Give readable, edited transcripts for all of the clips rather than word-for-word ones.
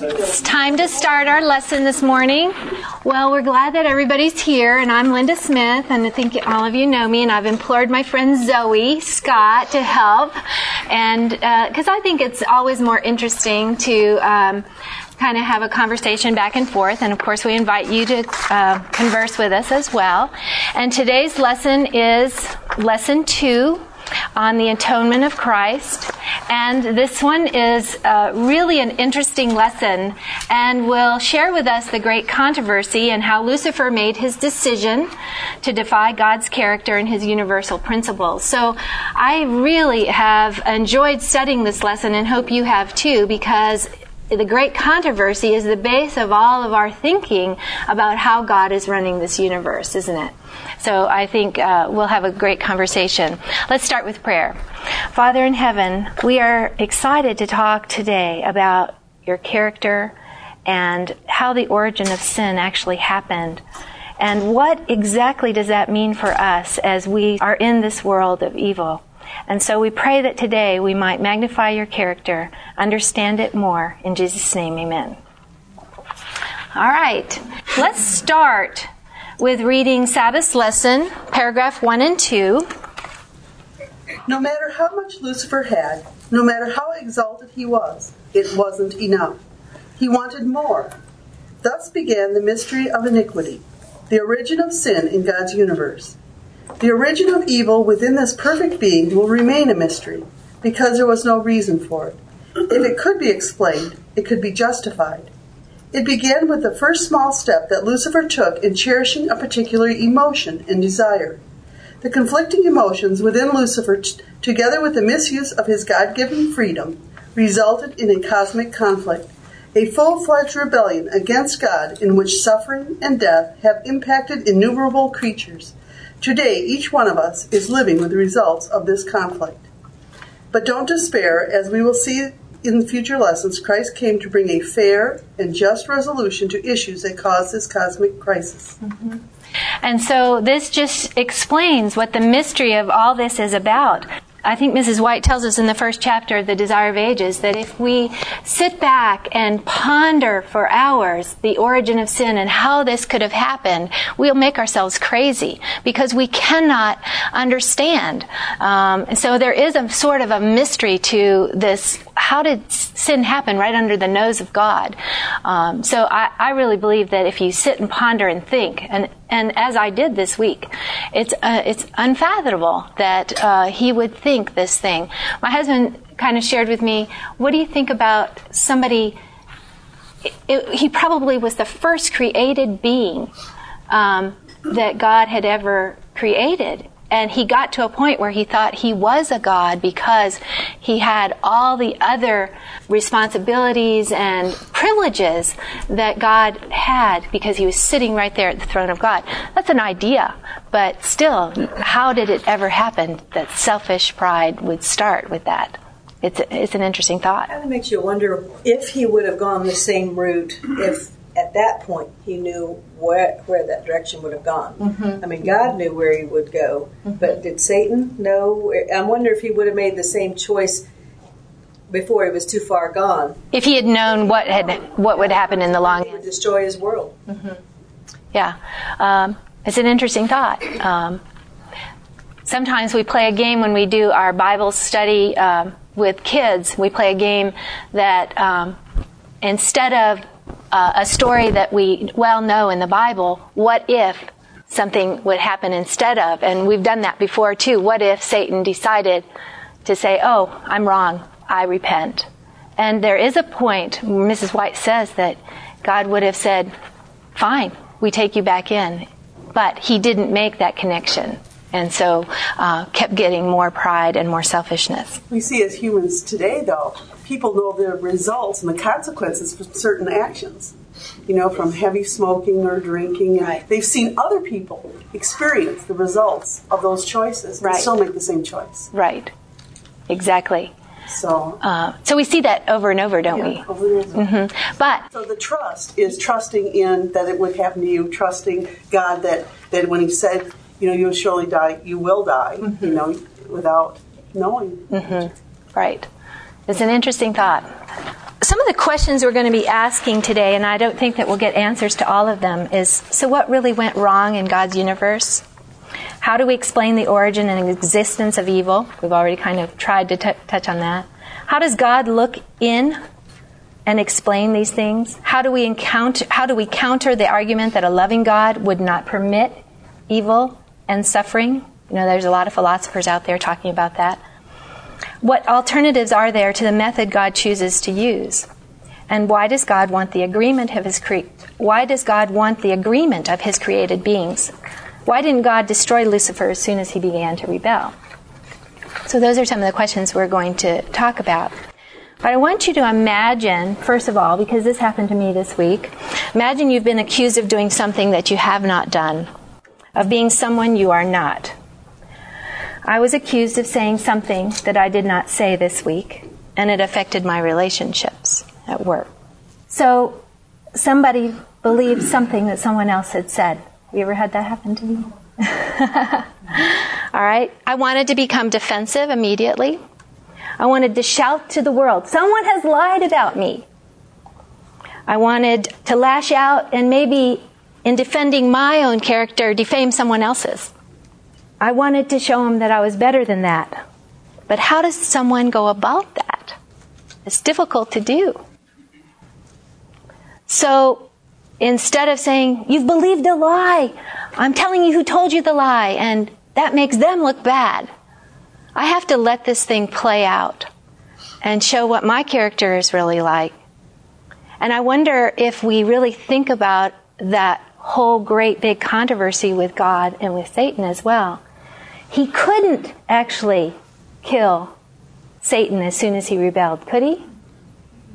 It's time to start our lesson this morning. Well, we're glad that everybody's here, and I'm Linda Smith, and I think all of you know me, and I've implored my friend Zoe Scott to help, and because I think it's always more interesting to kind of have a conversation back and forth, and of course we invite you to converse with us as well. And today's lesson is Lesson 2 on the Atonement of Christ. And this one is really an interesting lesson and will share with us the great controversy and how Lucifer made his decision to defy God's character and his universal principles. So I really have enjoyed studying this lesson and hope you have too, because the great controversy is the base of all of our thinking about how God is running this universe, isn't it? So I think we'll have a great conversation. Let's start with prayer. Father in heaven, we are excited to talk today about your character and how the origin of sin actually happened. And what exactly does that mean for us as we are in this world of evil? And so we pray that today we might magnify your character, understand it more. In Jesus' name, amen. All right, let's start with reading Sabbath's lesson, paragraph 1 and 2. No matter how much Lucifer had, no matter how exalted he was, it wasn't enough. He wanted more. Thus began the mystery of iniquity, the origin of sin in God's universe. The origin of evil within this perfect being will remain a mystery, because there was no reason for it. If it could be explained, it could be justified. It began with the first small step that Lucifer took in cherishing a particular emotion and desire. The conflicting emotions within Lucifer, together with the misuse of his God-given freedom, resulted in a cosmic conflict, a full-fledged rebellion against God in which suffering and death have impacted innumerable creatures. Today, each one of us is living with the results of this conflict. But don't despair, as we will see in future lessons, Christ came to bring a fair and just resolution to issues that cause this cosmic crisis. Mm-hmm. And so this just explains what the mystery of all this is about. I think Mrs. White tells us in the first chapter of The Desire of Ages that if we sit back and ponder for hours the origin of sin and how this could have happened, we'll make ourselves crazy because we cannot understand. So there is a sort of a mystery to this. How did sin happen right under the nose of God? So I really believe that if you sit and ponder and think, and as I did this week, it's unfathomable that he would think this thing. My husband kind of shared with me, what do you think about somebody, he probably was the first created being that God had ever created. And he got to a point where he thought he was a god because he had all the other responsibilities and privileges that God had because he was sitting right there at the throne of God. That's an idea, but still, how did it ever happen that selfish pride would start with that? It's an interesting thought. It kind of makes you wonder if he would have gone the same route if at that point, he knew where that direction would have gone. Mm-hmm. I mean, God knew where he would go, mm-hmm. but did Satan know? I wonder if he would have made the same choice before he was too far gone. If he had known what would happen in the long run, he would destroy his world. Mm-hmm. Yeah, it's an interesting thought. Sometimes we play a game when we do our Bible study with kids. We play a game that instead of a story that we well know in the Bible, what if something would happen instead of? And we've done that before, too. What if Satan decided to say, oh, I'm wrong, I repent? And there is a point, Mrs. White says, that God would have said, fine, we take you back in. But he didn't make that connection. And so kept getting more pride and more selfishness. We see as humans today, though, people know the results and the consequences for certain actions, you know, from heavy smoking or drinking. Right. They've seen other people experience the results of those choices and still make the same choice. Right. Exactly. So we see that over and over, don't we? Over and over. Mm-hmm. But so the trust is trusting in that it would happen to you, trusting God that when he said, you know, you'll surely die, you will die, mm-hmm. you know, without knowing. Mm-hmm. Right. It's an interesting thought. some of the questions we're going to be asking today, and I don't think that we'll get answers to all of them, is, so what really went wrong in God's universe? How do we explain the origin and existence of evil? We've already kind of tried to touch on that. How does God look in and explain these things? How do we counter the argument that a loving God would not permit evil and suffering? You know, there's a lot of philosophers out there talking about that. What alternatives are there to the method God chooses to use? And why does God want the agreement of his created beings? Why didn't God destroy Lucifer as soon as he began to rebel? So those are some of the questions we're going to talk about. But I want you to imagine, first of all, because this happened to me this week, imagine you've been accused of doing something that you have not done, of being someone you are not. I was accused of saying something that I did not say this week, and it affected my relationships at work. So somebody believed something that someone else had said. Have you ever had that happen to you? All right. I wanted to become defensive immediately. I wanted to shout to the world, someone has lied about me. I wanted to lash out and maybe, in defending my own character, defame someone else's. I wanted to show him that I was better than that. But how does someone go about that? It's difficult to do. So instead of saying, you've believed a lie, I'm telling you who told you the lie, and that makes them look bad, I have to let this thing play out and show what my character is really like. And I wonder if we really think about that whole great big controversy with God and with Satan as well. He couldn't actually kill Satan as soon as he rebelled, could he?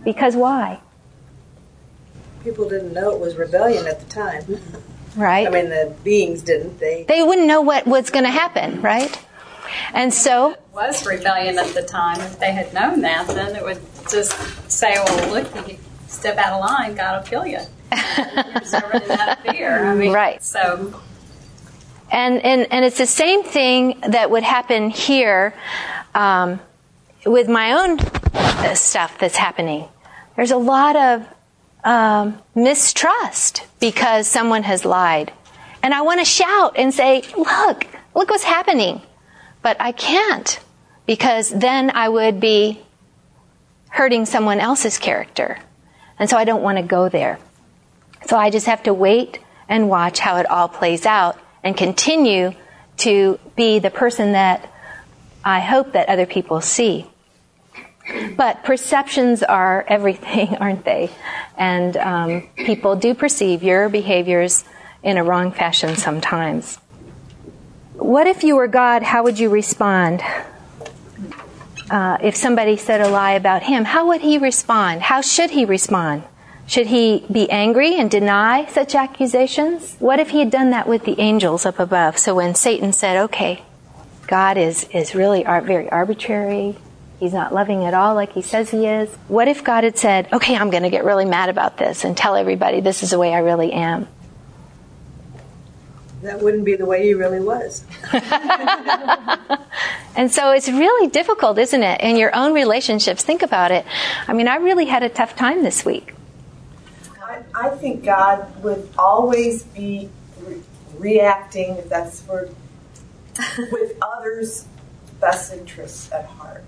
Because why? People didn't know it was rebellion at the time. Right. I mean, the beings didn't. They wouldn't know what was going to happen, right? And so... It was rebellion at the time. If they had known that, then it would just say, well, look, if you step out of line, God will kill you. There's already that fear. I mean, right. So... And it's the same thing that would happen here with my own stuff that's happening. There's a lot of mistrust because someone has lied. And I want to shout and say, look what's happening. But I can't, because then I would be hurting someone else's character. And so I don't want to go there. So I just have to wait and watch how it all plays out and continue to be the person that I hope that other people see. But perceptions are everything, aren't they? And people do perceive your behaviors in a wrong fashion sometimes. What if you were God, how would you respond? If somebody said a lie about him, how would he respond? How should he respond? Should he be angry and deny such accusations? What if he had done that with the angels up above? So when Satan said, okay, God is really very arbitrary, he's not loving at all like he says he is. What if God had said, okay, I'm going to get really mad about this and tell everybody this is the way I really am? That wouldn't be the way he really was. And so it's really difficult, isn't it? In your own relationships, think about it. I mean, I really had a tough time this week. I think God would always be reacting, if that's the word, with others' best interests at heart.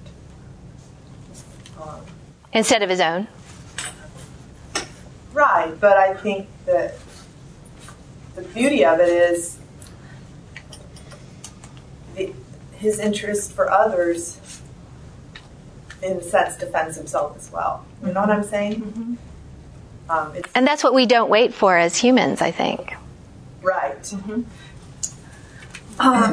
Instead of his own? Right, but I think that the beauty of it is his interest for others, in a sense, defends himself as well. You know what I'm saying? Mm-hmm. And that's what we don't wait for as humans, I think. Right. Mm-hmm.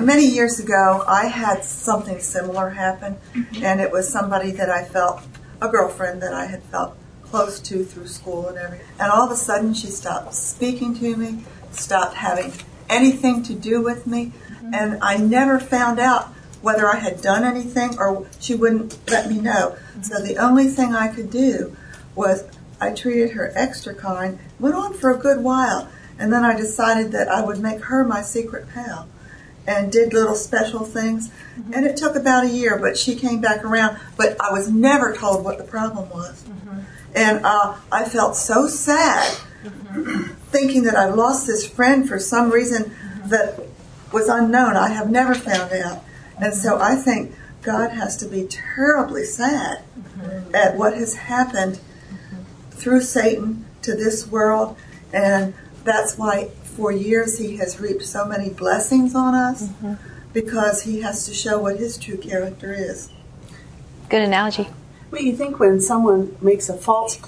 Many years ago, I had something similar happen, mm-hmm. and it was somebody that I felt, a girlfriend that I had felt close to through school and everything. And all of a sudden, she stopped speaking to me, stopped having anything to do with me, mm-hmm. and I never found out whether I had done anything, or she wouldn't let me know. Mm-hmm. So the only thing I could do was I treated her extra kind, went on for a good while, and then I decided that I would make her my secret pal and did little special things, mm-hmm. and it took about a year, but she came back around, but I was never told what the problem was. Mm-hmm. And I felt so sad, thinking that I lost this friend for some reason that was unknown. I have never found out. And so I think God has to be terribly sad at what has happened through Satan to this world. And that's why for years he has reaped so many blessings on us, because he has to show what his true character is. Good analogy. Well, you think when someone makes a false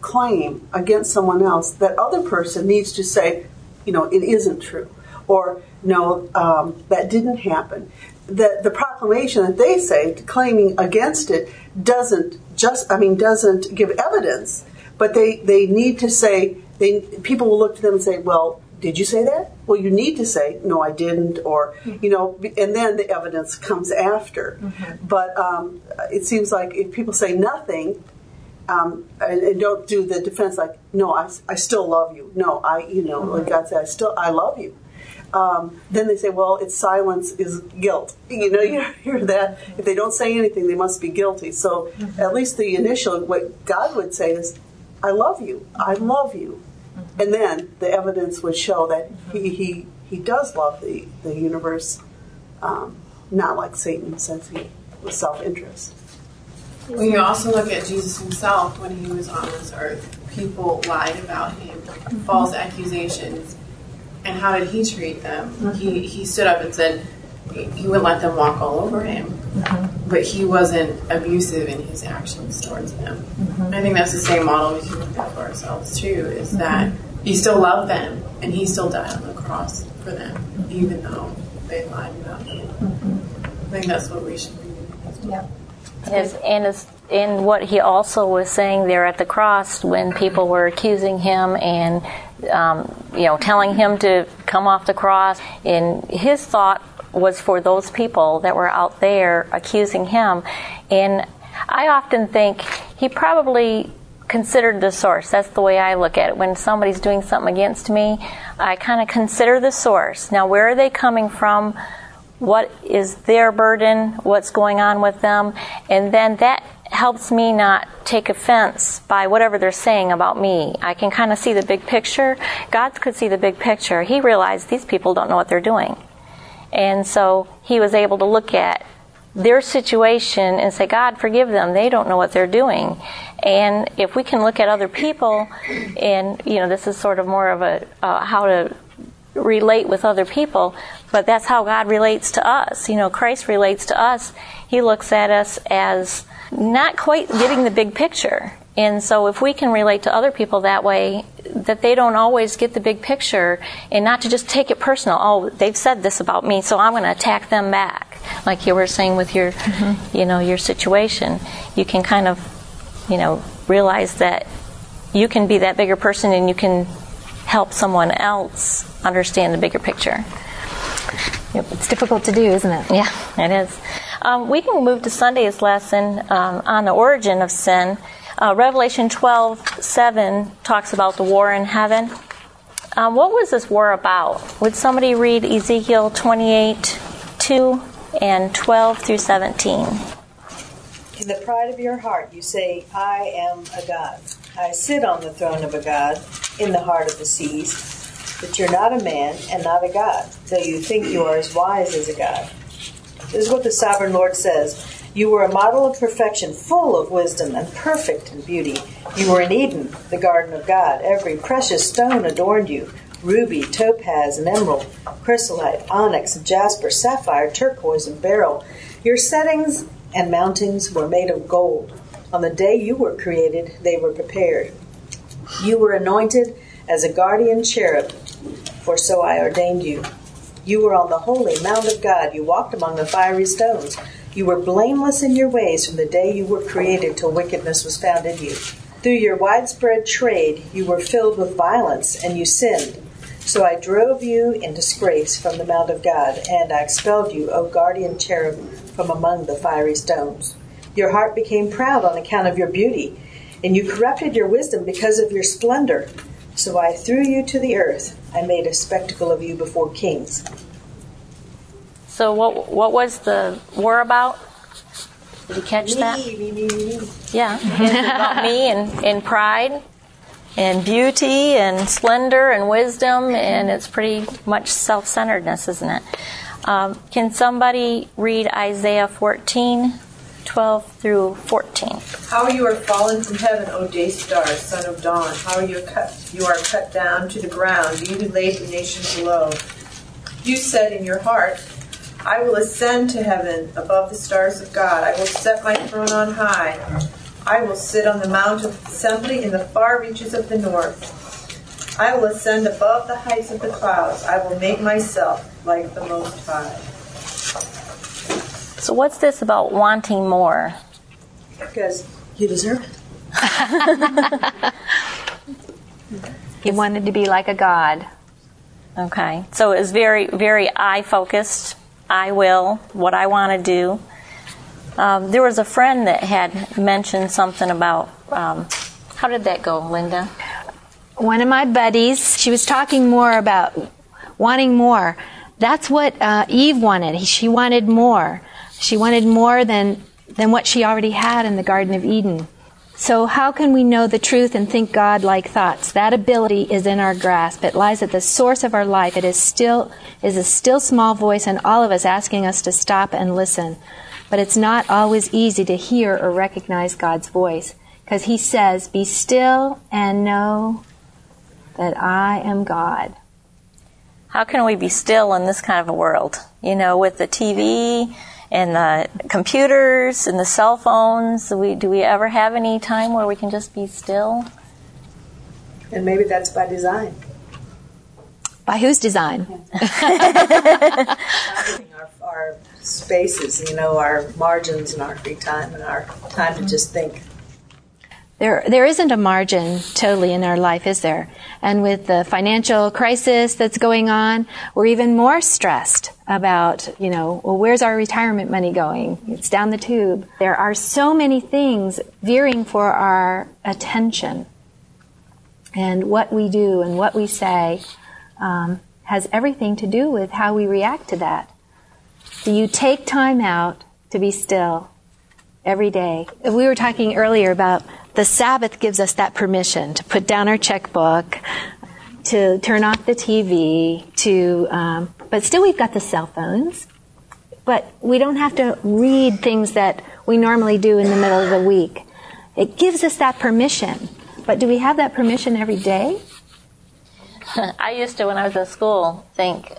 claim against someone else, that other person needs to say, you know, it isn't true, or no, that didn't happen. The proclamation that they say, claiming against it, doesn't give evidence, but they need to say, people will look to them and say, well, did you say that? Well, you need to say, no, I didn't, or, you know, and then the evidence comes after. But it seems like if people say nothing, and don't do the defense like, no, I still love you. No, like God said, I love you. Then they say, well, it's silence is guilt. You know, you hear that. If they don't say anything, they must be guilty. So at least the initial, what God would say is, I love you. I love you. And then the evidence would show that he does love the universe, not like Satan, since he was self-interest. When you also look at Jesus himself, when he was on this earth, people lied about him, false accusations, and how did he treat them? He stood up and said he would let them walk all over him, but he wasn't abusive in his actions towards them. I think that's the same model we can look at for ourselves too, is that he still loved them, and he still died on the cross for them, even though they lied about him. I think that's what we should do as well. Yeah. And what he also was saying there at the cross when people were accusing him and telling him to come off the cross, and his thought was for those people that were out there accusing him. And I often think he probably considered the source. That's the way I look at it. When somebody's doing something against me, I kind of consider the source. Now, where are they coming from? What is their burden, what's going on with them, and then that helps me not take offense by whatever they're saying about me. I can kind of see the big picture. God could see the big picture. He realized these people don't know what they're doing. And so he was able to look at their situation and say, God, forgive them. They don't know what they're doing. And if we can look at other people, and, you know, this is sort of more of a how to relate with other people, but that's how God relates to us. You know, Christ relates to us. He looks at us as not quite getting the big picture. And so if we can relate to other people that way, that they don't always get the big picture, and not to just take it personal. Oh, they've said this about me, so I'm going to attack them back. Like you were saying with your, your situation, you can kind of, realize that you can be that bigger person and you can help someone else understand the bigger picture. Yep, it's difficult to do, isn't it? Yeah, it is. We can move to Sunday's lesson on the origin of sin. Revelation 12:7 talks about the war in heaven. What was this war about? Would somebody read Ezekiel 28:2 and 12-17? In the pride of your heart you say, I am a god. I sit on the throne of a god in the heart of the seas. But you're not a man and not a god, though you think you are as wise as a god. This is what the sovereign Lord says. You were a model of perfection, full of wisdom and perfect in beauty. You were in Eden, the garden of God. Every precious stone adorned you, ruby, topaz, and emerald, chrysolite, onyx, jasper, sapphire, turquoise, and beryl. Your settings and mountings were made of gold. On the day you were created, they were prepared. You were anointed as a guardian cherub, for so I ordained you. You were on the holy mount of God. You walked among the fiery stones. You were blameless in your ways from the day you were created till wickedness was found in you. Through your widespread trade, you were filled with violence, and you sinned. So I drove you in disgrace from the mount of God, and I expelled you, O guardian cherub, from among the fiery stones. Your heart became proud on account of your beauty, and you corrupted your wisdom because of your splendor. So I threw you to the earth. I made a spectacle of you before kings. So what was the war about? Did you catch that? Me. Yeah. It's about me and pride and beauty and splendor and wisdom, and it's pretty much self-centeredness, isn't it? Can somebody read Isaiah 14:12-14? How you are fallen from heaven, O day star, son of dawn! How you are cut down to the ground, you who laid the nations low. You said in your heart, I will ascend to heaven above the stars of God. I will set my throne on high. I will sit on the mount of assembly in the far reaches of the north. I will ascend above the heights of the clouds. I will make myself like the Most High. So what's this about wanting more? Because you deserve it. He wanted to be like a god. Okay. So it's very, very I-focused. I will, what I want to do. There was a friend that had mentioned something about, how did that go, Linda? One of my buddies, she was talking more about wanting more. That's what Eve wanted. She wanted more. She wanted more than what she already had in the Garden of Eden. So how can we know the truth and think God-like thoughts? That ability is in our grasp. It lies at the source of our life. It is a still small voice in all of us asking us to stop and listen. But it's not always easy to hear or recognize God's voice, because He says, be still and know that I am God. How can we be still in this kind of a world? You know, with the TV and the computers and the cell phones, do we ever have any time where we can just be still? And maybe that's by design. By whose design? Our spaces, you know, our margins and our free time and our time to just think. There isn't a margin totally in our life, is there? And with the financial crisis that's going on, we're even more stressed about, you know, well, where's our retirement money going? It's down the tube. There are so many things veering for our attention. And what we do and what we say has everything to do with how we react to that. Do you take time out to be still every day? We were talking earlier about the Sabbath gives us that permission to put down our checkbook, to turn off the TV, but still we've got the cell phones. But we don't have to read things that we normally do in the middle of the week. It gives us that permission. But do we have that permission every day? I used to, when I was in school, think,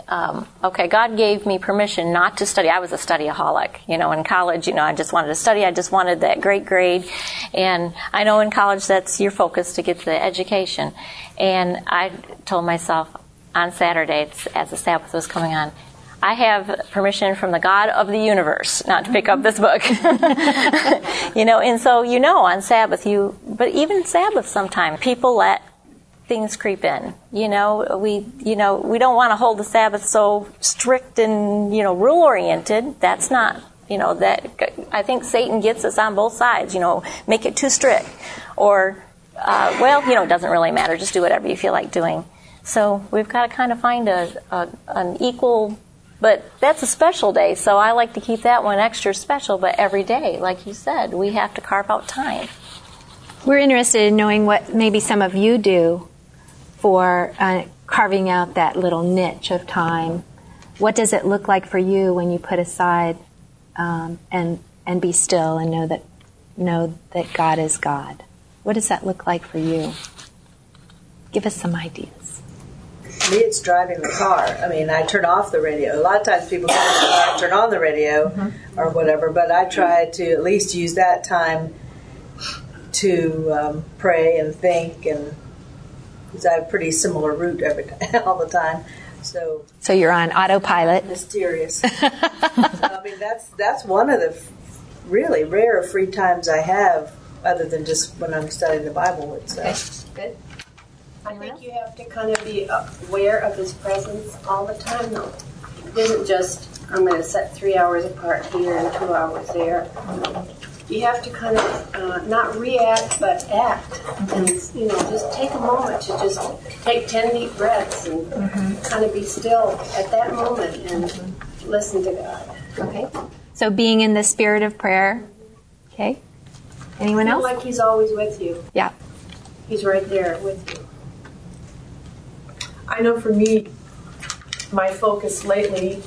okay, God gave me permission not to study. I was a studyaholic. You know, in college, you know, I just wanted to study. I just wanted that great grade. And I know in college that's your focus, to get the education. And I told myself on Saturdays, as the Sabbath was coming on, I have permission from the God of the universe not to pick up this book. You know, and so, you know, on Sabbath, but even Sabbath sometimes, people let things creep in. You know, we don't want to hold the Sabbath so strict and, you know, rule-oriented. That's not, you know, that I think Satan gets us on both sides, you know, make it too strict. Or, well, you know, it doesn't really matter. Just do whatever you feel like doing. So we've got to kind of find an equal, but that's a special day, so I like to keep that one extra special. But every day, like you said, we have to carve out time. We're interested in knowing what maybe some of you do for carving out that little niche of time. What does it look like for you when you put aside and be still and know that God is God? What does that look like for you? Give us some ideas. For me, it's driving the car. I mean, I turn off the radio. A lot of times people turn on the radio or whatever, but I try to at least use that time to pray and think and... because I have a pretty similar route all the time. So you're on autopilot. Mysterious. So, I mean, that's one of the really rare free times I have, other than just when I'm studying the Bible itself. Okay. Good. I think you have to kind of be aware of His presence all the time, though. It isn't just, I'm going to set 3 hours apart here and 2 hours there. You have to kind of not react, but act, and you know, just take a moment to just take 10 deep breaths and kind of be still at that moment and listen to God. Okay. So being in the spirit of prayer, Okay. Anyone else? Like he's always with you. Yeah. He's right there with you. I know for me, my focus lately,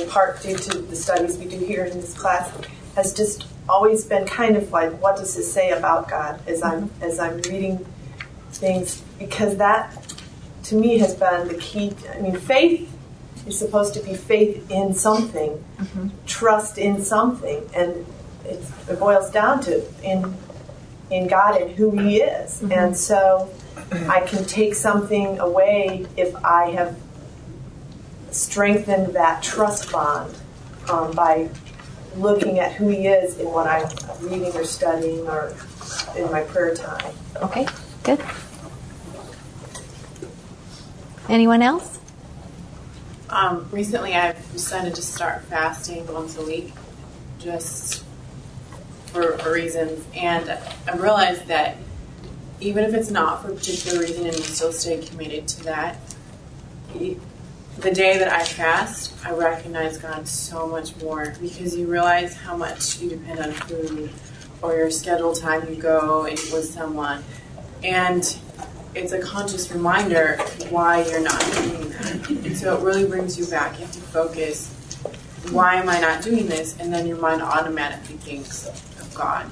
in part due to the studies we do here in this class, has just always been kind of like, what does it say about God as I'm reading things? Because that, to me, has been the key. I mean, faith is supposed to be faith in something, trust in something, and it boils down to in God and who He is. Mm-hmm. And so I can take something away if I have strengthened that trust bond by looking at who He is in what I'm reading or studying or in my prayer time. Okay, good. Anyone else? Recently I've decided to start fasting once a week just for reasons, and I realized that even if it's not for a particular reason and you still stay committed to that, the day that I fast, I recognize God so much more, because you realize how much you depend on food or your scheduled time you go and with someone. And it's a conscious reminder why you're not doing that. So it really brings you back. You have to focus, why am I not doing this? And then your mind automatically thinks of God.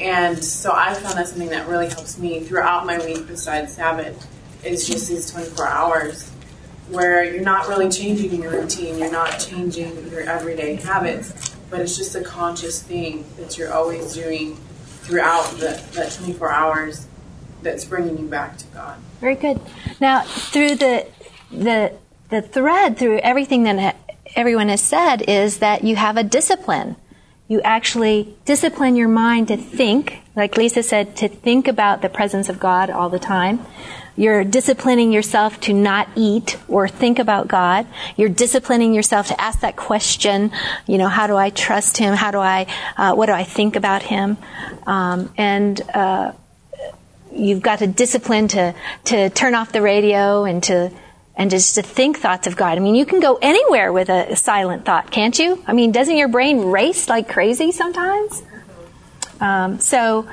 And so I found that's something that really helps me throughout my week besides Sabbath, is just these 24 hours. Where you're not really changing your routine, you're not changing your everyday habits, but it's just a conscious thing that you're always doing throughout that 24 hours that's bringing you back to God. Very good. Now, through the thread, through everything that everyone has said, is that you have a discipline. You actually discipline your mind to think, like Lisa said, to think about the presence of God all the time. You're disciplining yourself to not eat or think about God. You're disciplining yourself to ask that question, you know, how do I trust Him? How do I, what do I think about Him? You've got a discipline to turn off the radio and just to think thoughts of God. I mean, you can go anywhere with a silent thought, can't you? I mean, doesn't your brain race like crazy sometimes? So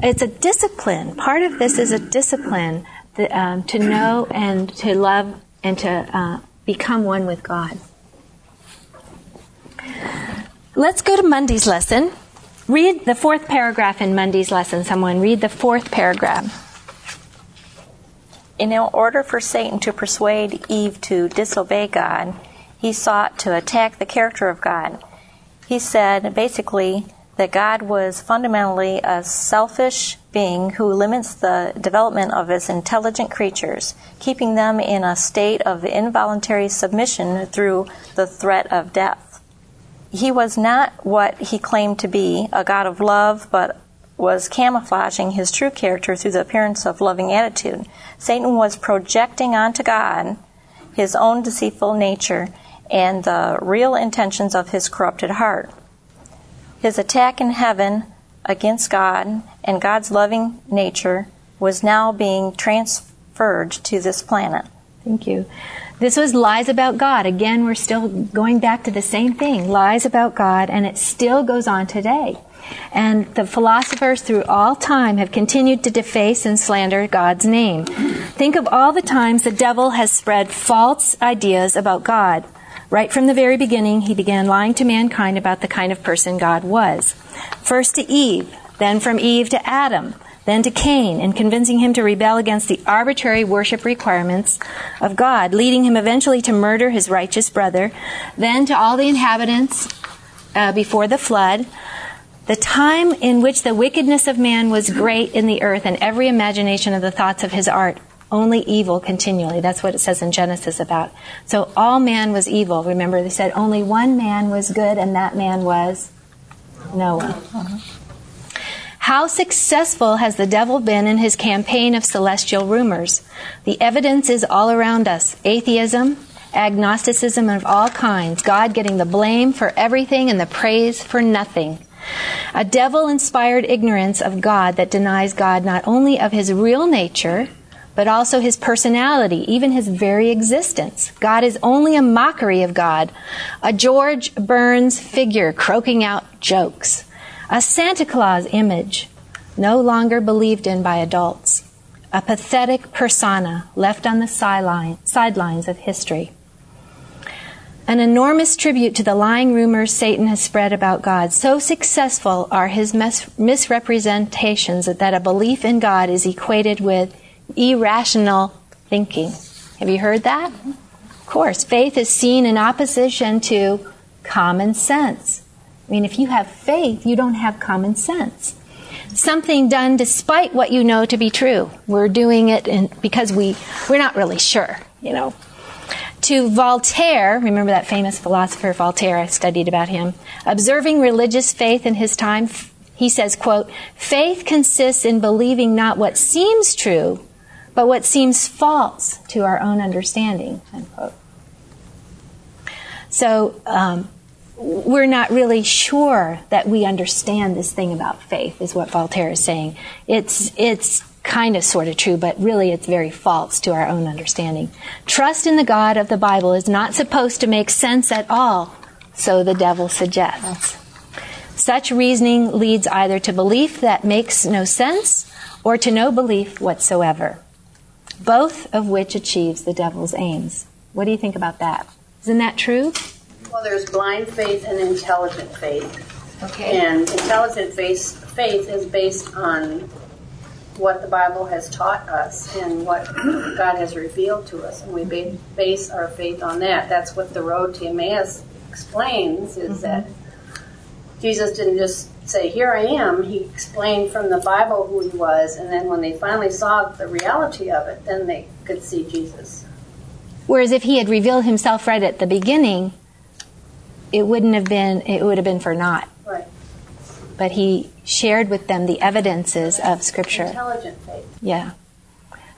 it's a discipline. Part of this is a discipline to know and to love and to become one with God. Let's go to Monday's lesson. Read the fourth paragraph in Monday's lesson. Someone read the fourth paragraph. In order for Satan to persuade Eve to disobey God, he sought to attack the character of God. He said, basically, that God was fundamentally a selfish being who limits the development of His intelligent creatures, keeping them in a state of involuntary submission through the threat of death. He was not what he claimed to be, a God of love, but was camouflaging His true character through the appearance of loving attitude. Satan was projecting onto God his own deceitful nature and the real intentions of his corrupted heart. His attack in heaven against God and God's loving nature was now being transferred to this planet. Thank you. This was lies about God. Again, we're still going back to the same thing, lies about God, and it still goes on today. And the philosophers through all time have continued to deface and slander God's name. Think of all the times the devil has spread false ideas about God. Right from the very beginning, he began lying to mankind about the kind of person God was. First to Eve, then from Eve to Adam, then to Cain, and convincing him to rebel against the arbitrary worship requirements of God, leading him eventually to murder his righteous brother, then to all the inhabitants before the flood. The time in which the wickedness of man was great in the earth, and every imagination of the thoughts of his art, only evil continually. That's what it says in Genesis about. So all man was evil. Remember, they said only one man was good, and that man was Noah. How successful has the devil been in his campaign of celestial rumors? The evidence is all around us. Atheism, agnosticism of all kinds, God getting the blame for everything and the praise for nothing. A devil-inspired ignorance of God that denies God not only of His real nature, but also His personality, even His very existence. God is only a mockery of God, a George Burns figure croaking out jokes. A Santa Claus image, no longer believed in by adults. A pathetic persona left on the sidelines of history. An enormous tribute to the lying rumors Satan has spread about God. So successful are his misrepresentations that a belief in God is equated with irrational thinking. Have you heard that? Of course, faith is seen in opposition to common sense. I mean, if you have faith, you don't have common sense. Something done despite what you know to be true. We're doing it because we're not really sure, you know. To Voltaire, remember that famous philosopher Voltaire, I studied about him, observing religious faith in his time, he says, quote, "Faith consists in believing not what seems true, but what seems false to our own understanding," unquote. So we're not really sure that we understand this thing about faith, is what Voltaire is saying. It's kind of sort of true, but really it's very false to our own understanding. Trust in the God of the Bible is not supposed to make sense at all, so the devil suggests. Such reasoning leads either to belief that makes no sense or to no belief whatsoever, both of which achieves the devil's aims. What do you think about that? Isn't that true? Well, there's blind faith and intelligent faith. Okay. And intelligent faith is based on what the Bible has taught us and what God has revealed to us, and we base our faith on that. That's what the Road to Emmaus explains, is that Jesus didn't just say, "Here I am." He explained from the Bible who he was, and then when they finally saw the reality of it, then they could see Jesus. Whereas if he had revealed himself right at the beginning, it wouldn't have been, it would have been for naught. Right. But he shared with them the evidences of Scripture. Intelligent faith. Yeah.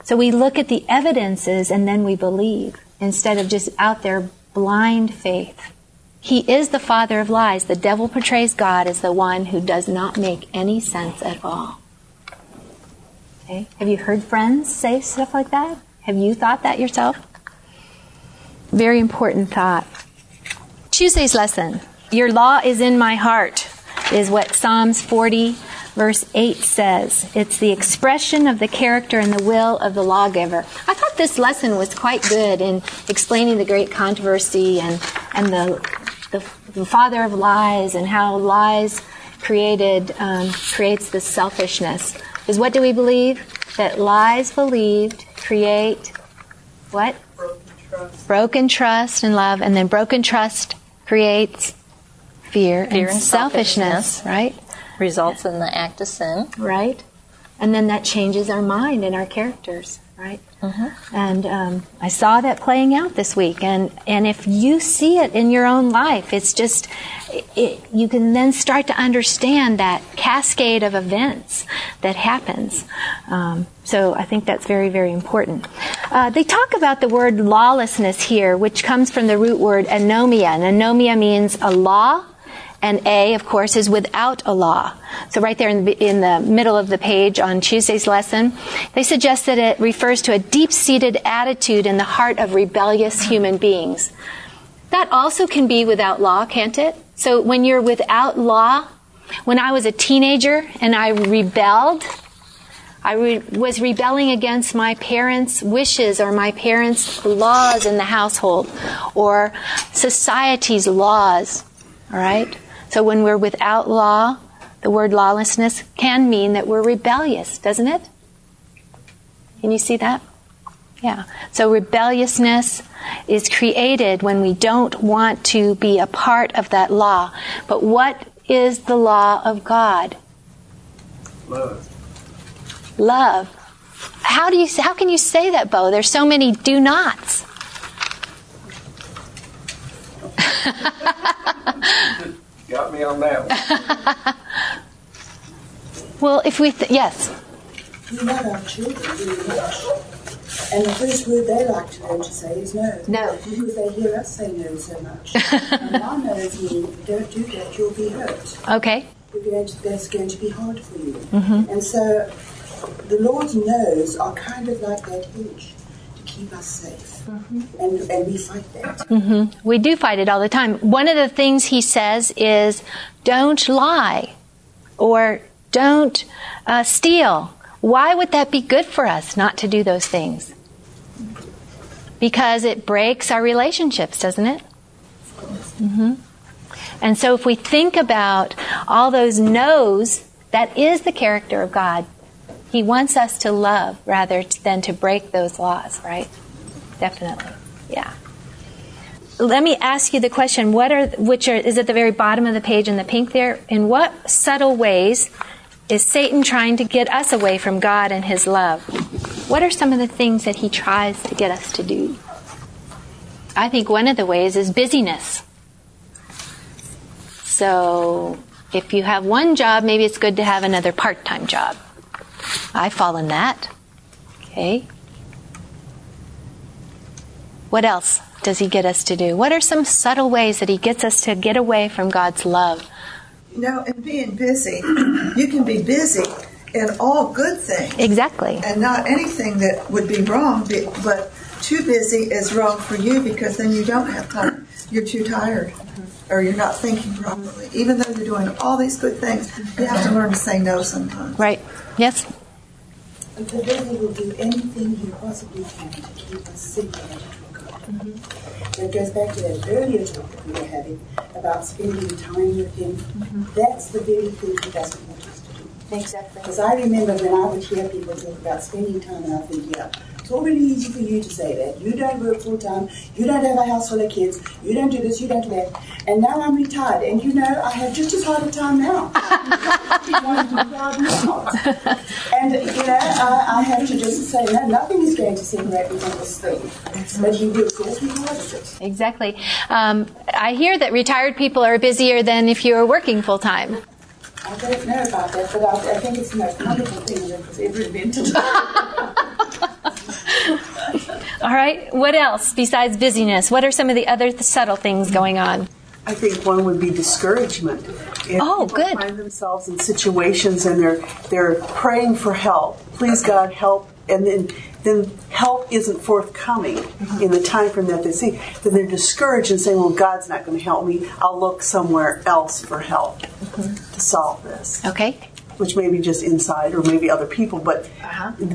So we look at the evidences and then we believe, instead of just out there blind faith. He is the father of lies. The devil portrays God as the one who does not make any sense at all. Okay? Have you heard friends say stuff like that? Have you thought that yourself? Very important thought. Tuesday's lesson. Your law is in my heart, is what Psalms 40, verse 8 says. It's the expression of the character and the will of the lawgiver. I thought this lesson was quite good in explaining the great controversy and the father of lies, and how lies creates this selfishness. Because what do we believe? That lies believed create what? Broken trust and love, and then broken trust creates fear and selfishness, right? Results in the act of sin. Right. And then that changes our mind and our characters, right? Mm-hmm. And I saw that playing out this week. And if you see it in your own life, it's just, you can then start to understand that cascade of events that happens. So I think that's very, very important. They talk about the word lawlessness here, which comes from the root word anomia. And anomia means a law. And A, of course, is without a law. So right there in the middle of the page on Tuesday's lesson, they suggest that it refers to a deep-seated attitude in the heart of rebellious human beings. That also can be without law, can't it? So when you're without law, when I was a teenager and I rebelled, I was rebelling against my parents' wishes or my parents' laws in the household or society's laws, all right? So when we're without law, the word lawlessness can mean that we're rebellious, doesn't it? Can you see that? Yeah. So rebelliousness is created when we don't want to be a part of that law. But what is the law of God? Love. Love. How can you say that, Bo? There's so many do nots. Got me on that one. Well, if we... yes? You know our children do English. And the first word they like to learn to say is no. No. Because they hear us say no so much. And I know if you don't do that, you'll be hurt. Okay. That's going to be hard for you. Mm-hmm. And so the Lord's no's are kind of like that hinge. Keep us safe. Mm-hmm. And we fight that. Mm-hmm. We do fight it all the time. One of the things he says is, don't lie. or don't steal. Why would that be good for us not to do those things? Because it breaks our relationships, doesn't it? Mm-hmm. And so if we think about all those no's, that is the character of God. He wants us to love rather than to break those laws, right? Definitely. Yeah. Let me ask you the question, is at the very bottom of the page in the pink there, in what subtle ways is Satan trying to get us away from God and his love? What are some of the things that he tries to get us to do? I think one of the ways is busyness. So if you have one job, maybe it's good to have another part-time job. I fall in that. Okay. What else does he get us to do? What are some subtle ways that he gets us to get away from God's love? You know, and being busy, you can be busy in all good things. Exactly. And not anything that would be wrong, but too busy is wrong for you because then you don't have time. You're too tired or you're not thinking properly. Even though you're doing all these good things, you have to learn to say no sometimes. Right. Yes? And the devil will do anything he possibly can to keep us sinking into God. Mm-hmm. And it goes back to that earlier talk that we were having about spending time with him. Mm-hmm. That's the very thing he doesn't want us to do. Exactly. Because I remember when I would hear people talk about spending time, and I think, yeah, it's all really easy for you to say that. You don't work full time. You don't have a house full of kids. You don't do this. You don't do that. And now I'm retired. And, you know, I have just as hard a time now. And, you know, I have to just say, no, nothing is going to separate me from this thing. But he will force me out of it. Exactly. I hear that retired people are busier than if you were working full time. I don't know about that, but I think it's the most wonderful thing that was ever invented. All right. What else besides busyness? What are some of the other subtle things going on? I think one would be discouragement. If people find themselves in situations and they're praying for help. Please, God, help. And then help isn't forthcoming in the time frame that they see. Then they're discouraged and saying, well, God's not going to help me. I'll look somewhere else for help to solve this. Okay. Which may be just inside or maybe other people, but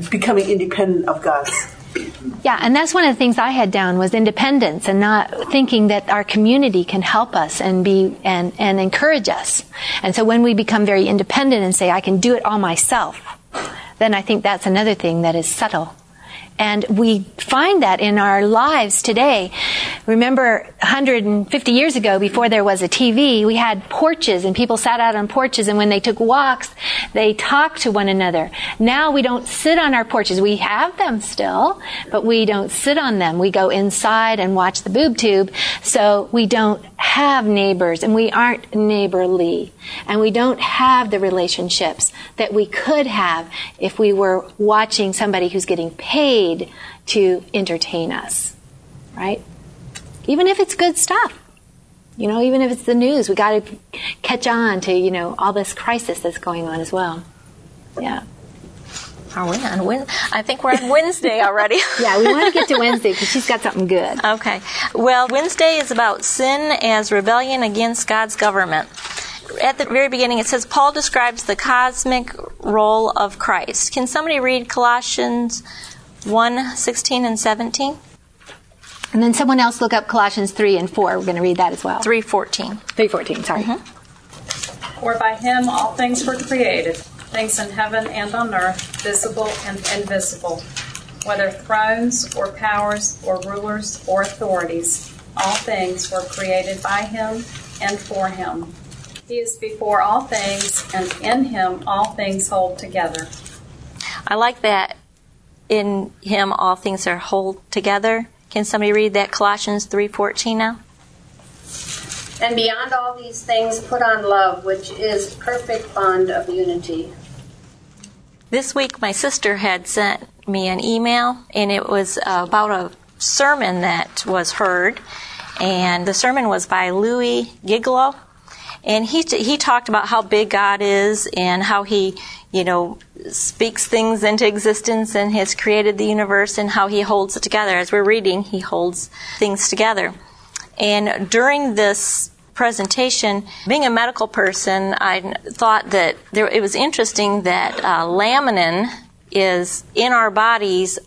becoming independent of God's. Yeah, and that's one of the things I had down was independence and not thinking that our community can help us and be and encourage us. And so when we become very independent and say, I can do it all myself, then I think that's another thing that is subtle. And we find that in our lives today. Remember 150 years ago, before there was a TV, we had porches and people sat out on porches, and when they took walks, they talked to one another. Now we don't sit on our porches. We have them still, but we don't sit on them. We go inside and watch the boob tube, so we don't have neighbors, and we aren't neighborly, and we don't have the relationships that we could have if we were watching somebody who's getting paid to entertain us, right? Even if it's good stuff, you know, even if it's the news, we got to catch on to, you know, all this crisis that's going on as well. Yeah. Are we on I think we're on Wednesday already. Yeah, we want to get to Wednesday because she's got something good. Okay. Well, Wednesday is about sin as rebellion against God's government. At the very beginning, it says, Paul describes the cosmic role of Christ. Can somebody read Colossians 1:16 and 17? And then someone else look up Colossians 3 and 4. We're going to read that as well. 3:14. Sorry. Mm-hmm. For by him all things were created, things in heaven and on earth, visible and invisible, whether thrones or powers or rulers or authorities. All things were created by him and for him. He is before all things, and in him all things hold together. I like that. In him all things are hold together. Can somebody read that Colossians 3:14 now? And beyond all these things, put on love, which is perfect bond of unity. This week my sister had sent me an email, and it was about a sermon that was heard. And the sermon was by Louis Giglio. And he talked about how big God is and how he, you know, speaks things into existence and has created the universe and how he holds it together. As we're reading, he holds things together. And during this presentation, being a medical person, I thought that it was interesting that laminin is in our bodies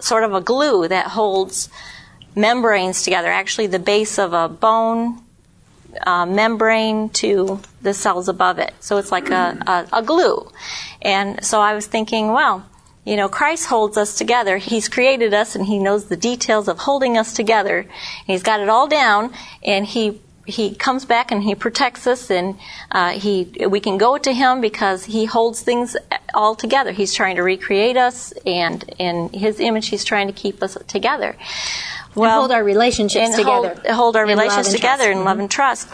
sort of a glue that holds membranes together, actually the base of a bone membrane to the cells above it. So it's like a glue. And so I was thinking, well, you know, Christ holds us together. He's created us, and he knows the details of holding us together. And he's got it all down, and he comes back and he protects us, and we can go to him because he holds things all together. He's trying to recreate us, and in his image, he's trying to keep us together. Well, and hold our relationships together. Hold our relationships together in love and trust.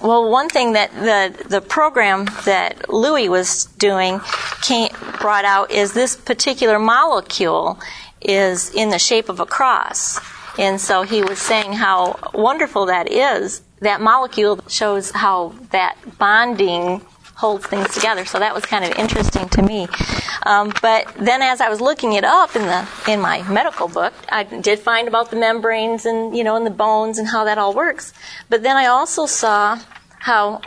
Well, one thing that the program that Louis was doing brought out is this particular molecule is in the shape of a cross. And so he was saying how wonderful that is. That molecule shows how that bonding holds things together. So that was kind of interesting to me. But then as I was looking it up in my medical book, I did find about the membranes and, you know, and the bones and how that all works. But then I also saw how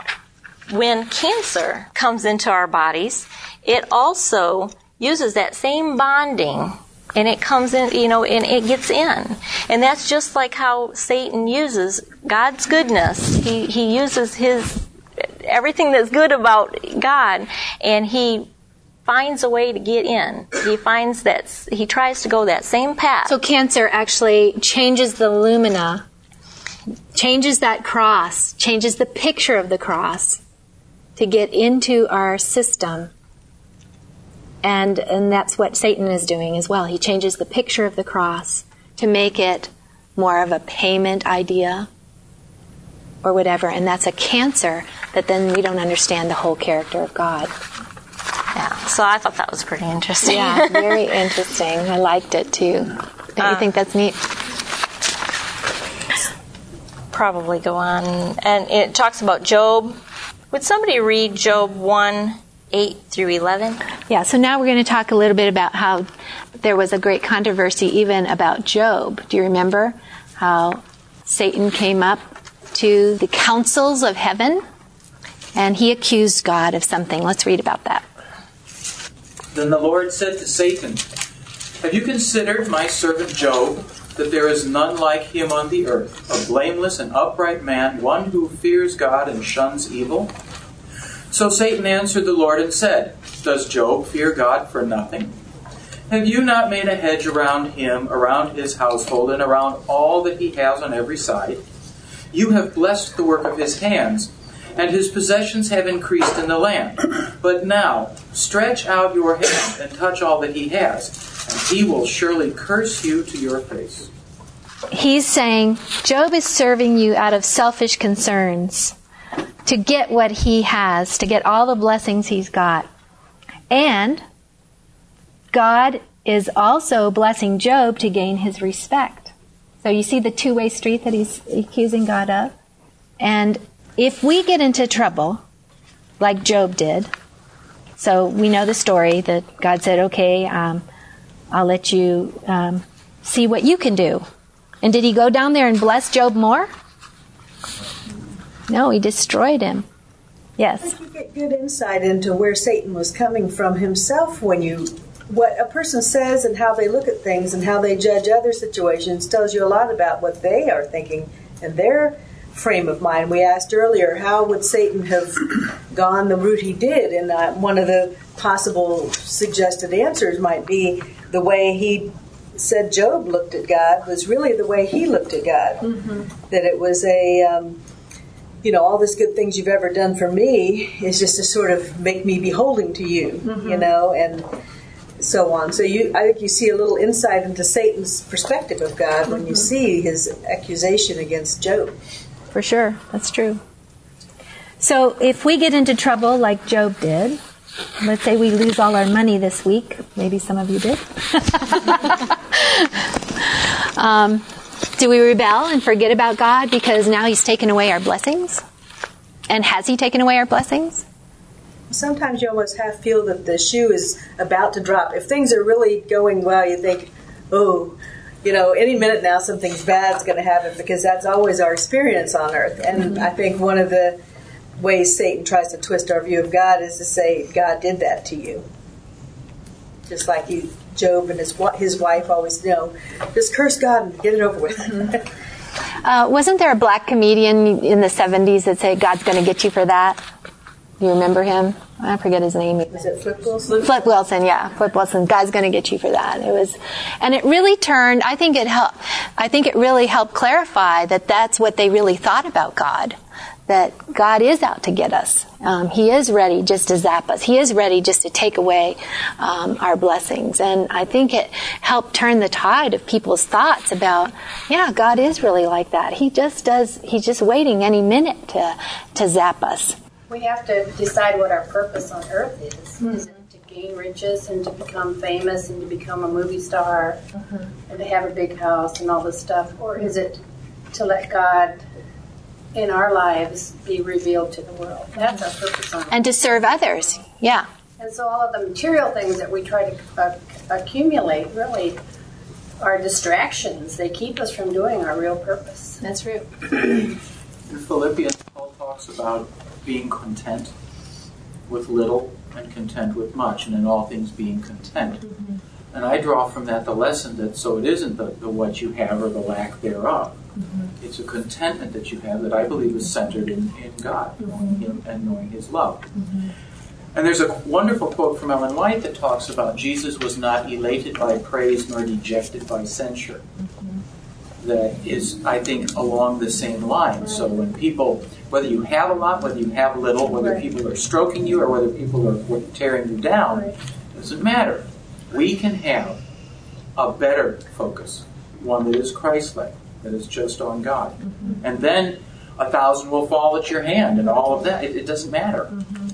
when cancer comes into our bodies, it also uses that same bonding. And it comes in, you know, and it gets in. And that's just like how Satan uses God's goodness. He uses his everything that's good about God, and he finds a way to get in. He finds that he tries to go that same path. So cancer actually changes the lumina, changes that cross, changes the picture of the cross to get into our system. And that's what Satan is doing as well. He changes the picture of the cross to make it more of a payment idea or whatever. And that's a cancer that then we don't understand the whole character of God. Yeah. So I thought that was pretty interesting. Yeah, very interesting. I liked it too. Don't you think that's neat? Probably go on. And it talks about Job. Would somebody read Job 1? 8 through 11. Yeah, so now we're going to talk a little bit about how there was a great controversy even about Job. Do you remember how Satan came up to the councils of heaven and he accused God of something? Let's read about that. Then the Lord said to Satan, "Have you considered my servant Job, that there is none like him on the earth, a blameless and upright man, one who fears God and shuns evil?" So Satan answered the Lord and said, "Does Job fear God for nothing? Have you not made a hedge around him, around his household, and around all that he has on every side? You have blessed the work of his hands, and his possessions have increased in the land. But now stretch out your hand and touch all that he has, and he will surely curse you to your face." He's saying, Job is serving you out of selfish concerns, to get what he has, to get all the blessings he's got. And God is also blessing Job to gain his respect. So you see the two-way street that he's accusing God of? And if we get into trouble, like Job did, so we know the story that God said, okay, I'll let you see what you can do. And did he go down there and bless Job more? No, he destroyed him. Yes. You get good insight into where Satan was coming from himself when what a person says and how they look at things and how they judge other situations tells you a lot about what they are thinking and their frame of mind. We asked earlier, how would Satan have gone the route he did? And one of the possible suggested answers might be the way he said Job looked at God was really the way he looked at God. Mm-hmm. That it was a... you know, all these good things you've ever done for me is just to sort of make me beholden to you, mm-hmm. you know, and so on. So I think you see a little insight into Satan's perspective of God when mm-hmm. you see his accusation against Job. For sure. That's true. So if we get into trouble like Job did, let's say we lose all our money this week. Maybe some of you did. Do we rebel and forget about God because now he's taken away our blessings? And has he taken away our blessings? Sometimes you almost feel that the shoe is about to drop. If things are really going well, you think, oh, you know, any minute now something bad's going to happen, because that's always our experience on earth. And I think one of the ways Satan tries to twist our view of God is to say, God did that to you. Just like you, Job and his wife always know, just curse God and get it over with. Wasn't there a black comedian in the 70s that said, God's going to get you for that? You remember him? I forget his name. Was it Flip Wilson? Flip Wilson, yeah. Flip Wilson. God's going to get you for that. It was, and it really turned, I think it really helped clarify that that's what they really thought about God. That God is out to get us. He is ready just to zap us. He is ready just to take away our blessings. And I think it helped turn the tide of people's thoughts about, yeah, God is really like that. He just does. He's just waiting any minute to zap us. We have to decide what our purpose on earth is. Mm-hmm. Is it to gain riches and to become famous and to become a movie star and to have a big house and all this stuff? Or is it to let God in our lives be revealed to the world? That's our purpose on earth. And to serve others, yeah. And so all of the material things that we try to accumulate really are distractions. They keep us from doing our real purpose. That's true. In Philippians, Paul talks about being content with little and content with much, and in all things being content. Mm-hmm. And I draw from that the lesson that so it isn't the what you have or the lack thereof. Mm-hmm. It's a contentment that you have that I believe is centered in God, knowing Him and knowing His love. Mm-hmm. And there's a wonderful quote from Ellen White that talks about Jesus was not elated by praise nor dejected by censure. Mm-hmm. That is, I think, along the same line. So when people, whether you have a lot, whether you have little, whether people are stroking you or whether people are tearing you down, it doesn't matter. We can have a better focus, one that is Christ-like, that is just on God. Mm-hmm. And then 1,000 will fall at your hand and all of that. It doesn't matter. Mm-hmm.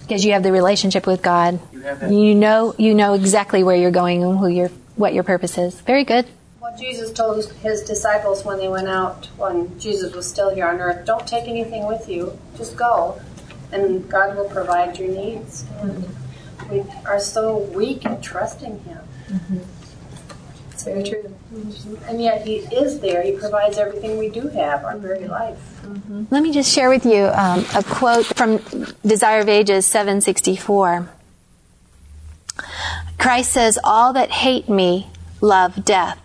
Because you have the relationship with God. You have that. You know exactly where you're going and what your purpose is. Very good. Well, Jesus told his disciples when they went out, when Jesus was still here on earth, don't take anything with you. Just go, and God will provide your needs. Mm-hmm. We are so weak at trusting Him. Mm-hmm. It's very true. And yet He is there. He provides everything we do have, our very life. Mm-hmm. Let me just share with you a quote from Desire of Ages 764. Christ says, all that hate me love death.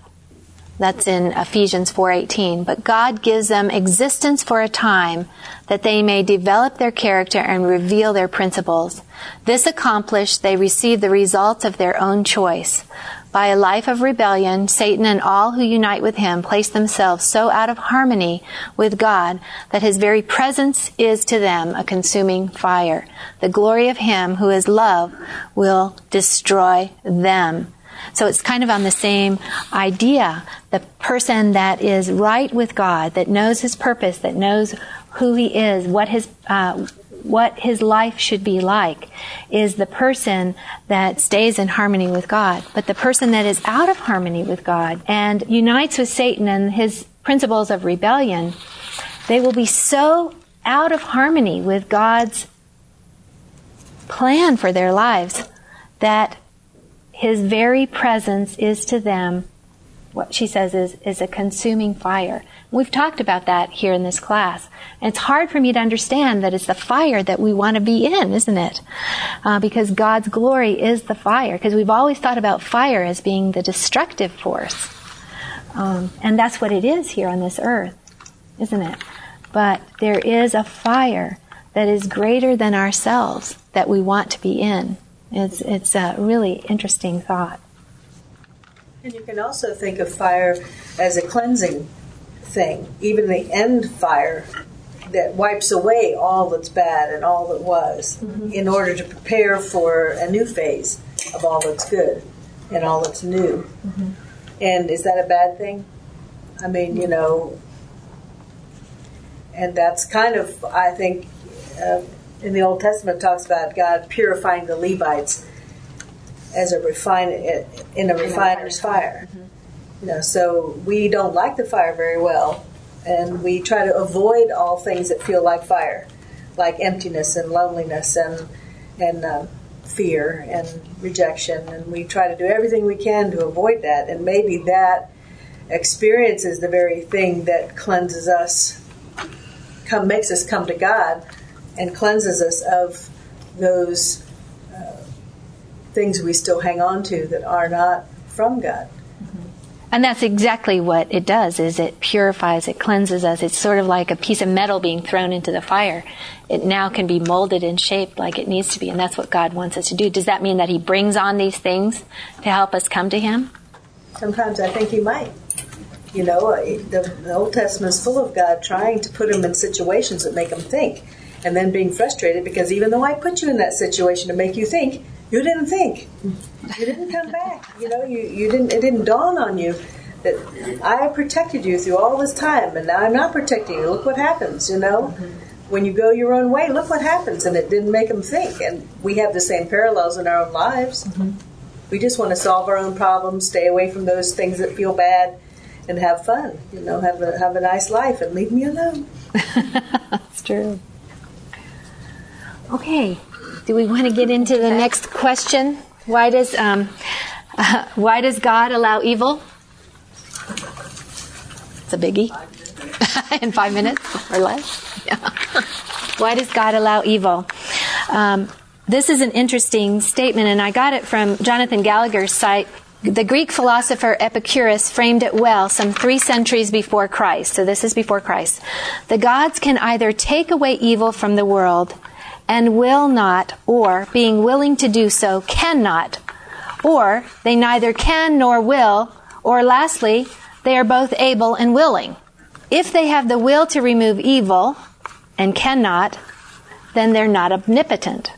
That's in Ephesians 4:18. But God gives them existence for a time that they may develop their character and reveal their principles. This accomplished, they receive the results of their own choice. By a life of rebellion, Satan and all who unite with him place themselves so out of harmony with God that his very presence is to them a consuming fire. The glory of him who is love will destroy them. So it's kind of on the same idea. The person that is right with God, that knows his purpose, that knows who he is, what his life should be like, is the person that stays in harmony with God. But the person that is out of harmony with God and unites with Satan and his principles of rebellion, they will be so out of harmony with God's plan for their lives that his very presence is to them, what she says is a consuming fire. We've talked about that here in this class. And it's hard for me to understand that it's the fire that we want to be in, isn't it? Because God's glory is the fire. Because we've always thought about fire as being the destructive force. And that's what it is here on this earth, isn't it? But there is a fire that is greater than ourselves that we want to be in. It's a really interesting thought. And you can also think of fire as a cleansing thing, even the end fire that wipes away all that's bad and all that was, in order to prepare for a new phase of all that's good and all that's new. Mm-hmm. And is that a bad thing? I mean, you know, and that's kind of, I think, in the Old Testament talks about God purifying the Levites as in a refiner's fire. Mm-hmm. You know, so we don't like the fire very well, and we try to avoid all things that feel like fire, like emptiness and loneliness and fear and rejection, and we try to do everything we can to avoid that. And maybe that experience is the very thing that cleanses us, makes us come to God and cleanses us of those things we still hang on to that are not from God. And that's exactly what it does, is it purifies, it cleanses us. It's sort of like a piece of metal being thrown into the fire. It now can be molded and shaped like it needs to be, and that's what God wants us to do. Does that mean that he brings on these things to help us come to him? Sometimes I think he might. You know, the Old Testament's full of God trying to put him in situations that make him think, and then being frustrated because even though I put you in that situation to make you think, you didn't think. You didn't come back. You know, you didn't. It didn't dawn on you that I protected you through all this time, and now I'm not protecting you. Look what happens, you know. Mm-hmm. When you go your own way, look what happens. And it didn't make them think. And we have the same parallels in our own lives. Mm-hmm. We just want to solve our own problems, stay away from those things that feel bad, and have fun. You know, have a nice life and leave me alone. That's true. Okay. Do we want to get into the next question? Why does God allow evil? It's a biggie. 5 minutes. In 5 minutes or less. Yeah. Why does God allow evil? This is an interesting statement, and I got it from Jonathan Gallagher's site. The Greek philosopher Epicurus framed it well some 3 centuries before Christ. So this is before Christ. The gods can either take away evil from the world and will not, or being willing to do so, cannot, or they neither can nor will, or lastly, they are both able and willing. If they have the will to remove evil and cannot, then they're not omnipotent.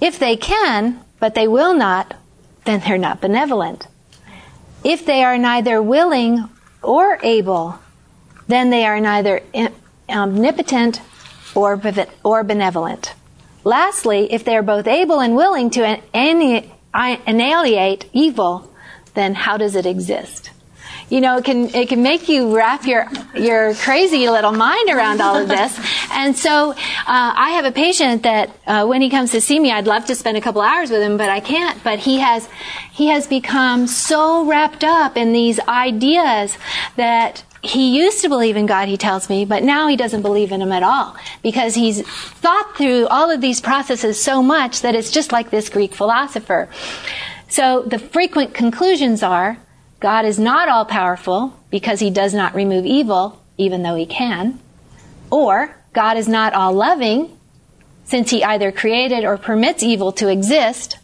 If they can, but they will not, then they're not benevolent. If they are neither willing or able, then they are neither omnipotent or benevolent. Lastly, if they are both able and willing to annihilate evil, then how does it exist? You know, it can make you wrap your crazy little mind around all of this. And so I have a patient that when he comes to see me, I'd love to spend a couple hours with him, but I can't. But he has become so wrapped up in these ideas that he used to believe in God, he tells me, but now he doesn't believe in him at all because he's thought through all of these processes so much that it's just like this Greek philosopher. So the frequent conclusions are God is not all-powerful because he does not remove evil, even though he can, or God is not all-loving since he either created or permits evil to exist,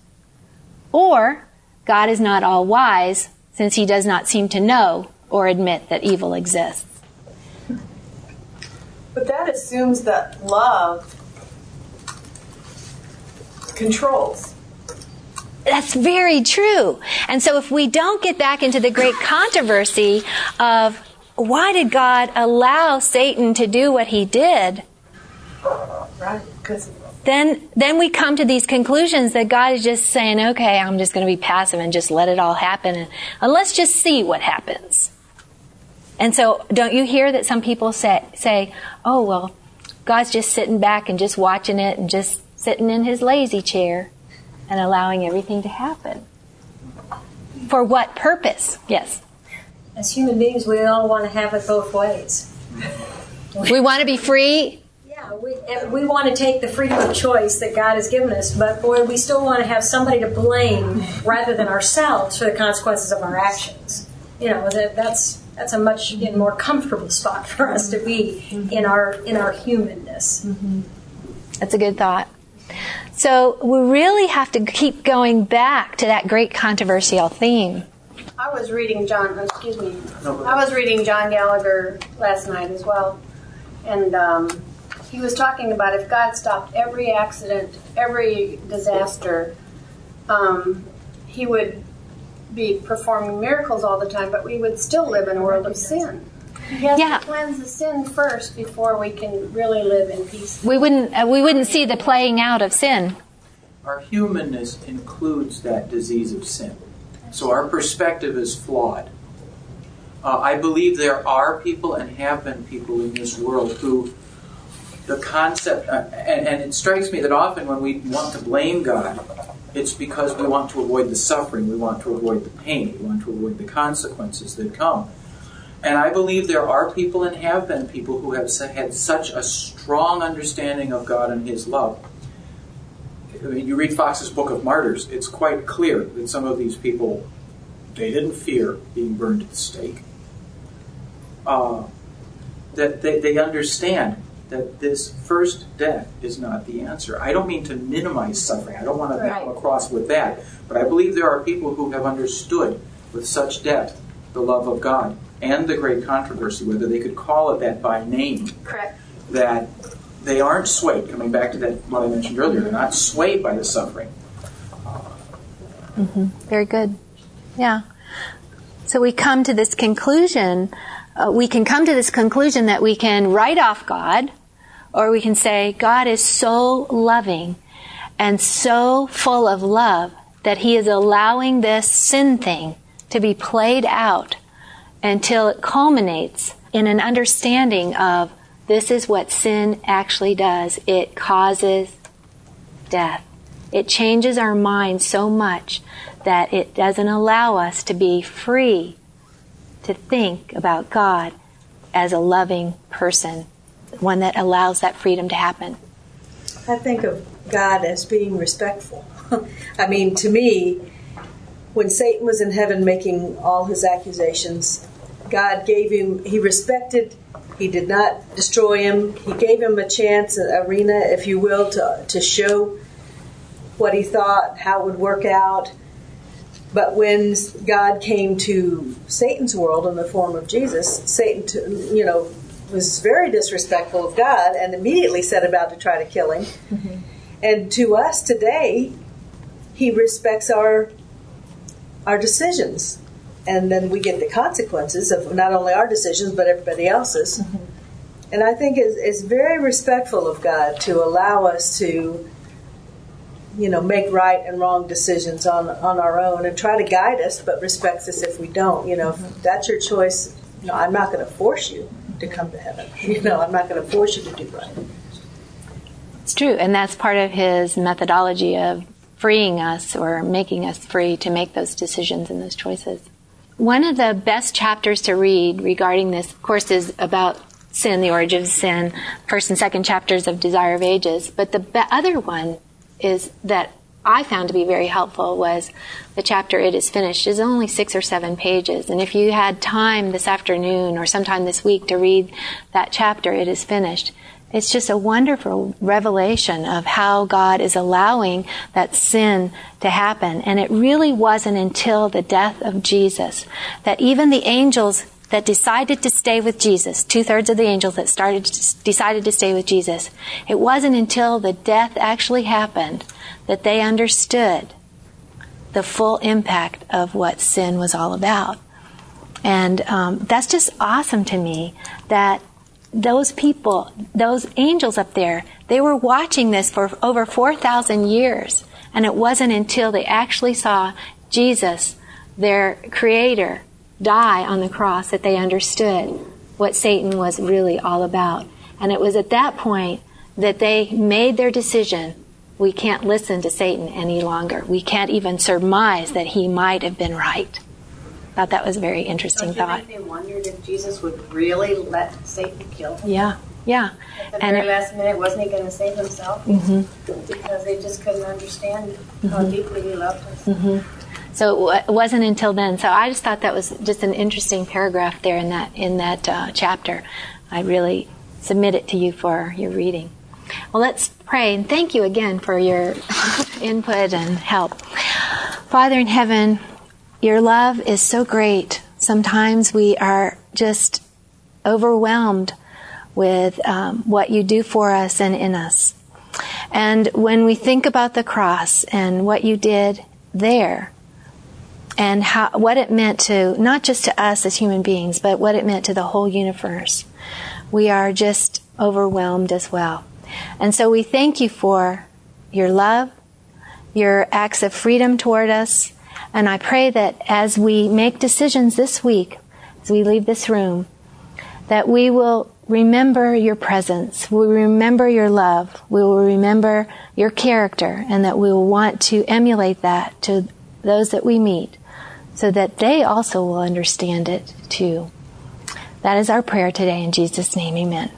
or God is not all-wise since he does not seem to know or admit that evil exists. But that assumes that love controls. That's very true. And so if we don't get back into the great controversy of why did God allow Satan to do what he did, right? Then we come to these conclusions that God is just saying, okay, I'm just going to be passive and just let it all happen, and let's just see what happens. And so don't you hear that some people say, oh, well, God's just sitting back and just watching it and just sitting in his lazy chair and allowing everything to happen. For what purpose? Yes. As human beings, we all want to have it both ways. We want to be free. Yeah, we want to take the freedom of choice that God has given us, but boy, we still want to have somebody to blame rather than ourselves for the consequences of our actions. You know, that's a much more comfortable spot for us to be in our humanness. Mm-hmm. That's a good thought. So we really have to keep going back to that great controversial theme. I was reading John Gallagher last night as well, and he was talking about if God stopped every accident, every disaster, he would be performing miracles all the time, but we would still live in a world of sin. He has to cleanse the sin first before we can really live in peace. We wouldn't see the playing out of sin. Our humanness includes that disease of sin. So our perspective is flawed. I believe there are people and have been people in this world who the concept, and it strikes me that often when we want to blame God, It's because we want to avoid the suffering, we want to avoid the pain, we want to avoid the consequences that come. And I believe there are people and have been people who have had such a strong understanding of God and His love. I mean, you read Fox's Book of Martyrs, it's quite clear that some of these people, they didn't fear being burned at the stake. That they understand that this first death is not the answer. I don't mean to minimize suffering. I don't want to come across with that. But I believe there are people who have understood with such depth the love of God and the great controversy, whether they could call it that by name. Correct. That they aren't swayed. Coming back to that, what I mentioned earlier, they're not swayed by the suffering. Mm-hmm. Very good. Yeah. So we come to this conclusion. We can come to this conclusion that we can write off God, or we can say, God is so loving and so full of love that He is allowing this sin thing to be played out until it culminates in an understanding of this is what sin actually does. It causes death. It changes our mind so much that it doesn't allow us to be free to think about God as a loving person, one that allows that freedom to happen. I think of God as being respectful. I mean, to me, when Satan was in heaven making all his accusations, God gave him, He respected, He did not destroy him. He gave him a chance, an arena, if you will, to show what he thought, how it would work out. But when God came to Satan's world in the form of Jesus, Satan, was very disrespectful of God and immediately set about to try to kill him. Mm-hmm. And to us today, He respects our decisions. And then we get the consequences of not only our decisions, but everybody else's. Mm-hmm. And I think it's very respectful of God to allow us to make right and wrong decisions on our own and try to guide us, but respects us if we don't. If that's your choice, I'm not going to force you to come to heaven. I'm not going to force you to do right. It's true, and that's part of His methodology of freeing us or making us free to make those decisions and those choices. One of the best chapters to read regarding this, of course, is about sin, the origin of sin, first and second chapters of Desire of Ages, but the other one is that I found to be very helpful was the chapter It Is Finished. It's only 6 or 7 pages. And if you had time this afternoon or sometime this week to read that chapter, It Is Finished, it's just a wonderful revelation of how God is allowing that sin to happen. And it really wasn't until the death of Jesus that even the angels that decided to stay with Jesus, 2/3 of the angels that decided to stay with Jesus, it wasn't until the death actually happened that they understood the full impact of what sin was all about. And that's just awesome to me that those people, those angels up there, they were watching this for over 4,000 years. And it wasn't until they actually saw Jesus, their Creator, die on the cross that they understood what Satan was really all about. And it was at that point that they made their decision, we can't listen to Satan any longer. We can't even surmise that he might have been right. I thought that was a very interesting thought. They wondered if Jesus would really let Satan kill him. Yeah. At the very last minute, wasn't he going to save himself? Mm-hmm. Because they just couldn't understand how deeply he loved us. Mm-hmm. So it wasn't until then. So I just thought that was just an interesting paragraph there in that chapter. I really submit it to you for your reading. Well, let's pray, and thank you again for your input and help. Father in heaven, your love is so great. Sometimes we are just overwhelmed with what you do for us and in us. And when we think about the cross and what you did there, and what it meant to, not just to us as human beings, but what it meant to the whole universe. We are just overwhelmed as well. And so we thank you for your love, your acts of freedom toward us. And I pray that as we make decisions this week, as we leave this room, that we will remember your presence. We'll remember your love. We will remember your character, and that we will want to emulate that to those that we meet so that they also will understand it too. That is our prayer today. In Jesus' name, amen.